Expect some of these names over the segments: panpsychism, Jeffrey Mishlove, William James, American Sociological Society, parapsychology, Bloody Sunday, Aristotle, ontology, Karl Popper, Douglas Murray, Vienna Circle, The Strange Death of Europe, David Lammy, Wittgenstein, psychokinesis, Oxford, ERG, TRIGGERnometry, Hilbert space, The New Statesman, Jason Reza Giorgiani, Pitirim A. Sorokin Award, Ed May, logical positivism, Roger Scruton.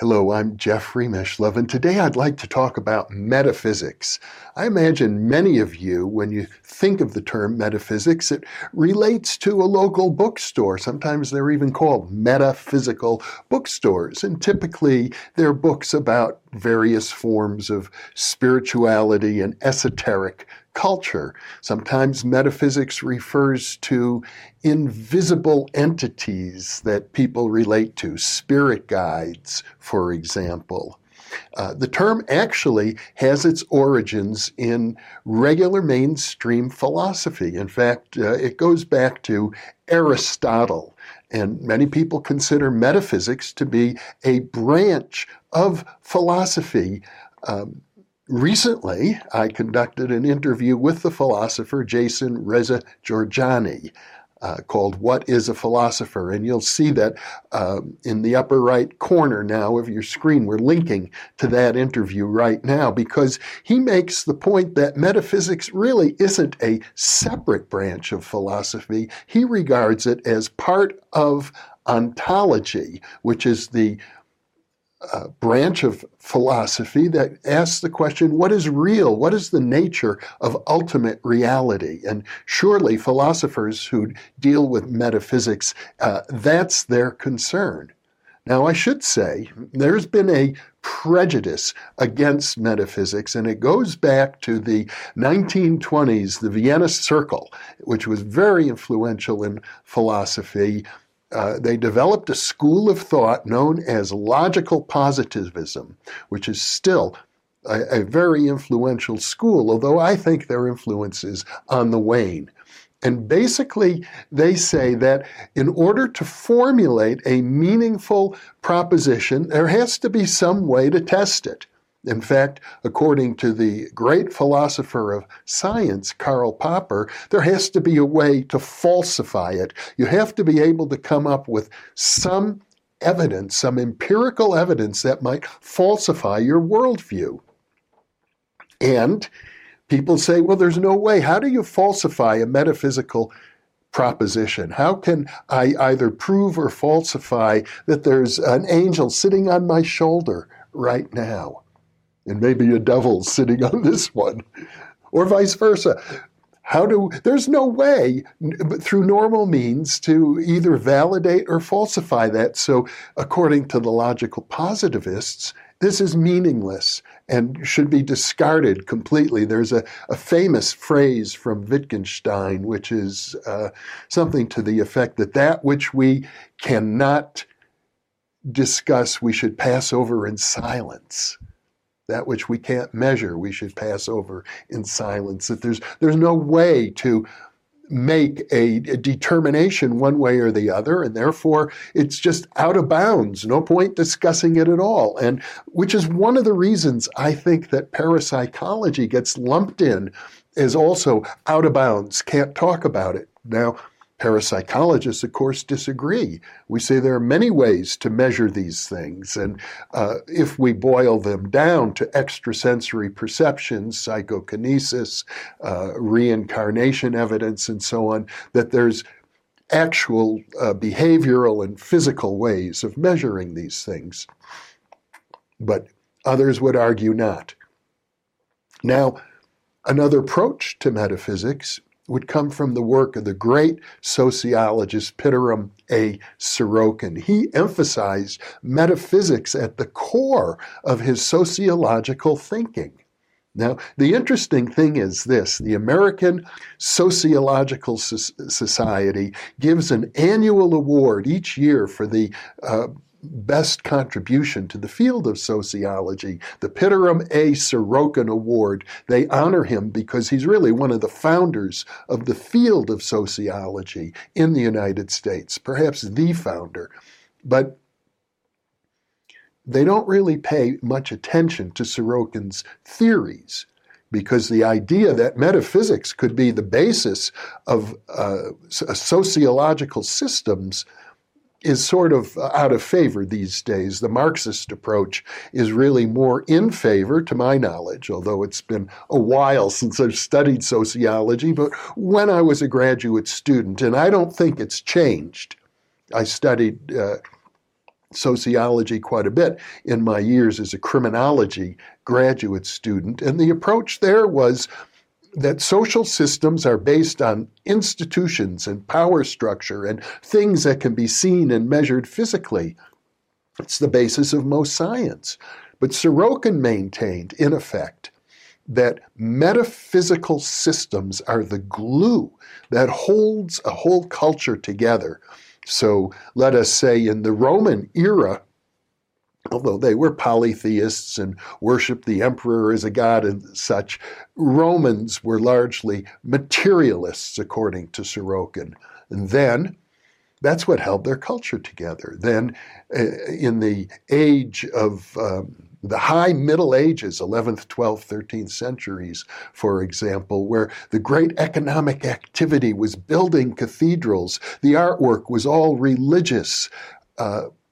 Hello, I'm Jeffrey Mishlove, and today I'd like to talk about metaphysics. I imagine many of you, when you think of the term metaphysics, it relates to a local bookstore. Sometimes they're even called metaphysical bookstores, and typically they're books about various forms of spirituality and esoteric culture. Sometimes metaphysics refers to invisible entities that people relate to, spirit guides, for example. The term actually has its origins in regular mainstream philosophy. In fact, it goes back to Aristotle, and many people consider metaphysics to be a branch of philosophy. Recently, I conducted an interview with the philosopher Jason Reza Giorgiani called What is a Philosopher? And you'll see that in the upper right corner now of your screen. We're linking to that interview right now because he makes the point that metaphysics really isn't a separate branch of philosophy. He regards it as part of ontology, which is the branch of philosophy that asks the question, what is real? What is the nature of ultimate reality? And surely philosophers who deal with metaphysics, that's their concern. Now, I should say, there's been a prejudice against metaphysics, and it goes back to the 1920s, the Vienna Circle, which was very influential in philosophy. They developed a school of thought known as logical positivism, which is still a very influential school, although I think their influence is on the wane. And basically, they say that in order to formulate a meaningful proposition, there has to be some way to test it. In fact, according to the great philosopher of science, Karl Popper, there has to be a way to falsify it. You have to be able to come up with some evidence, some empirical evidence that might falsify your worldview. And people say, well, there's no way. How do you falsify a metaphysical proposition? How can I either prove or falsify that there's an angel sitting on my shoulder right now? And maybe a devil sitting on this one, or vice versa. There's no way through normal means to either validate or falsify that. So according to the logical positivists, this is meaningless and should be discarded completely. There's a famous phrase from Wittgenstein, which is something to the effect that that which we cannot discuss, we should pass over in silence. That which we can't measure, we should pass over in silence. That there's no way to make a determination one way or the other, and therefore it's just out of bounds. No point discussing it at all. And which is one of the reasons I think that parapsychology gets lumped in as also out of bounds, can't talk about it. Now, parapsychologists, of course, disagree. We say there are many ways to measure these things, and if we boil them down to extrasensory perceptions, psychokinesis, reincarnation evidence, and so on, that there's actual behavioral and physical ways of measuring these things. But others would argue not. Now, another approach to metaphysics would come from the work of the great sociologist Pitirim A. Sorokin. He emphasized metaphysics at the core of his sociological thinking. Now, the interesting thing is this. The American Sociological Society gives an annual award each year for the best contribution to the field of sociology, the Pitirim A. Sorokin Award. They honor him because he's really one of the founders of the field of sociology in the United States, perhaps the founder. But they don't really pay much attention to Sorokin's theories because the idea that metaphysics could be the basis of sociological systems is sort of out of favor these days. The Marxist approach is really more in favor, to my knowledge, although it's been a while since I've studied sociology, but when I was a graduate student, and I don't think it's changed, I studied sociology quite a bit in my years as a criminology graduate student. And the approach there was that social systems are based on institutions and power structure and things that can be seen and measured physically. It's the basis of most science. But Sorokin maintained, in effect, that metaphysical systems are the glue that holds a whole culture together. So let us say in the Roman era, although they were polytheists and worshipped the emperor as a god and such, Romans were largely materialists, according to Sorokin. And then that's what held their culture together. Then in the age of the high Middle Ages, 11th, 12th, 13th centuries, for example, where the great economic activity was building cathedrals, the artwork was all religious,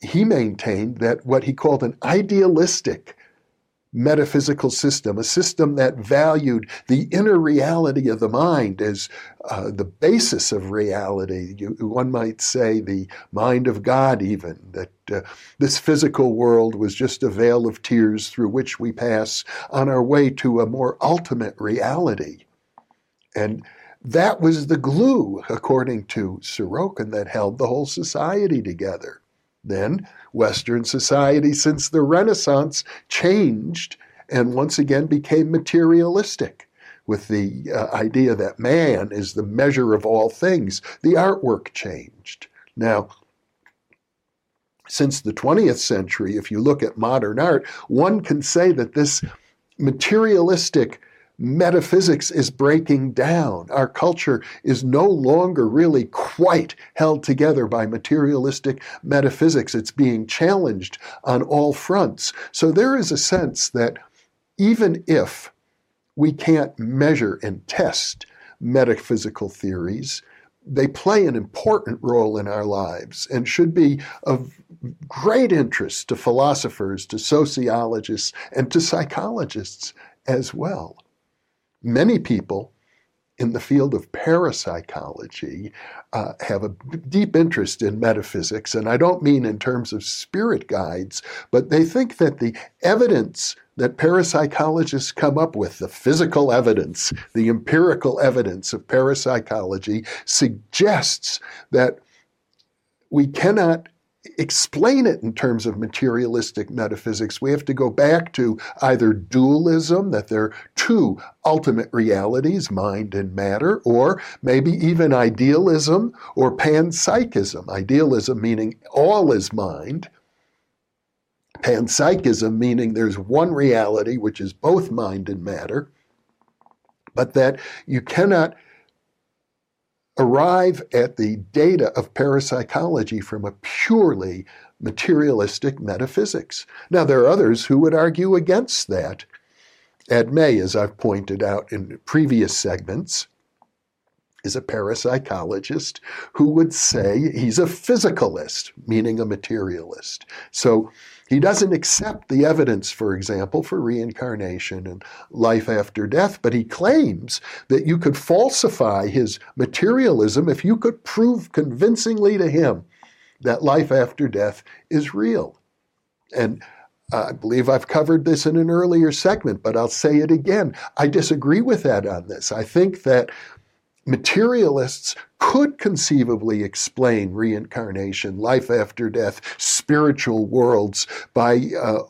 he maintained that what he called an idealistic metaphysical system, a system that valued the inner reality of the mind as the basis of reality. One might say the mind of God even, that this physical world was just a veil of tears through which we pass on our way to a more ultimate reality. And that was the glue, according to Sorokin, that held the whole society together. Then Western society since the Renaissance changed and once again became materialistic with the idea that man is the measure of all things. The artwork changed. Now, since the 20th century, if you look at modern art, one can say that this materialistic metaphysics is breaking down. Our culture is no longer really quite held together by materialistic metaphysics. It's being challenged on all fronts. So there is a sense that even if we can't measure and test metaphysical theories, they play an important role in our lives and should be of great interest to philosophers, to sociologists, and to psychologists as well. Many people in the field of parapsychology have a deep interest in metaphysics, and I don't mean in terms of spirit guides, but they think that the evidence that parapsychologists come up with, the physical evidence, the empirical evidence of parapsychology, suggests that we cannot explain it in terms of materialistic metaphysics. We have to go back to either dualism, that there are two ultimate realities, mind and matter, or maybe even idealism or panpsychism. Idealism meaning all is mind. Panpsychism meaning there's one reality, which is both mind and matter, but that you cannot arrive at the data of parapsychology from a purely materialistic metaphysics. Now, there are others who would argue against that. Ed May, as I've pointed out in previous segments, is a parapsychologist who would say he's a physicalist, meaning a materialist. So he doesn't accept the evidence, for example, for reincarnation and life after death, but he claims that you could falsify his materialism if you could prove convincingly to him that life after death is real. And I believe I've covered this in an earlier segment, but I'll say it again. I disagree with that on this. I think that materialists could conceivably explain reincarnation, life after death, spiritual worlds by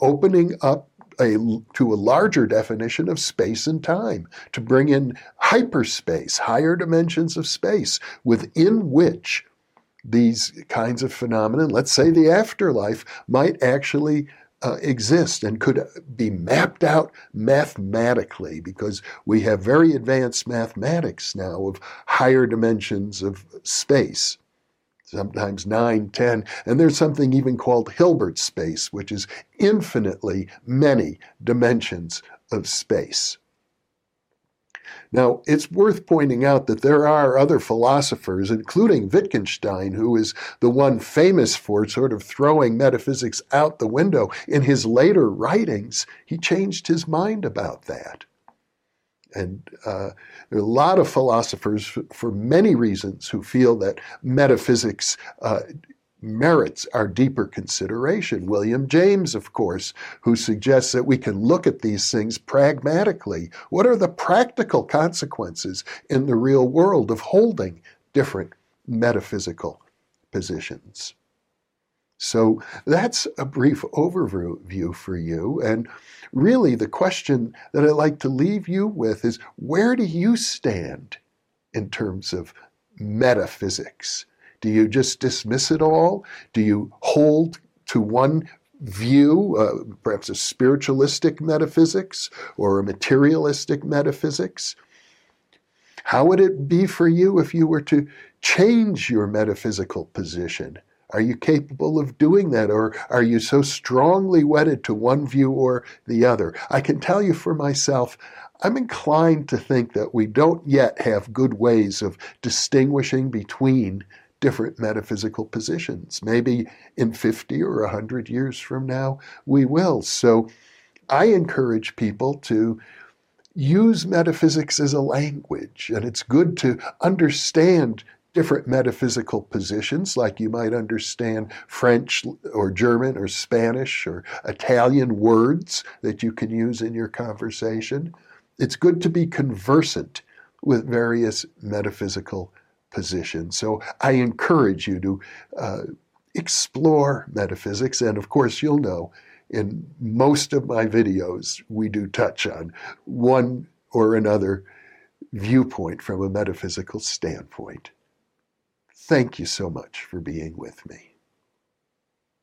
opening up to a larger definition of space and time, to bring in hyperspace, higher dimensions of space, within which these kinds of phenomena, let's say the afterlife, might actually exist and could be mapped out mathematically, because we have very advanced mathematics now of higher dimensions of space, sometimes 9, 10, and there's something even called Hilbert space, which is infinitely many dimensions of space. Now, it's worth pointing out that there are other philosophers, including Wittgenstein, who is the one famous for sort of throwing metaphysics out the window. In his later writings, he changed his mind about that. And there are a lot of philosophers, for many reasons, who feel that metaphysics merits our deeper consideration. William James, of course, who suggests that we can look at these things pragmatically. What are the practical consequences in the real world of holding different metaphysical positions? So that's a brief overview for you. And really the question that I'd like to leave you with is, where do you stand in terms of metaphysics? Do you just dismiss it all? Do you hold to one view, perhaps a spiritualistic metaphysics or a materialistic metaphysics? How would it be for you if you were to change your metaphysical position? Are you capable of doing that, or are you so strongly wedded to one view or the other? I can tell you for myself, I'm inclined to think that we don't yet have good ways of distinguishing between different metaphysical positions. Maybe in 50 or 100 years from now, we will. So I encourage people to use metaphysics as a language, and it's good to understand different metaphysical positions, like you might understand French or German or Spanish or Italian words that you can use in your conversation. It's good to be conversant with various metaphysical positions. So I encourage you to explore metaphysics. And of course, you'll know in most of my videos, we do touch on one or another viewpoint from a metaphysical standpoint. Thank you so much for being with me.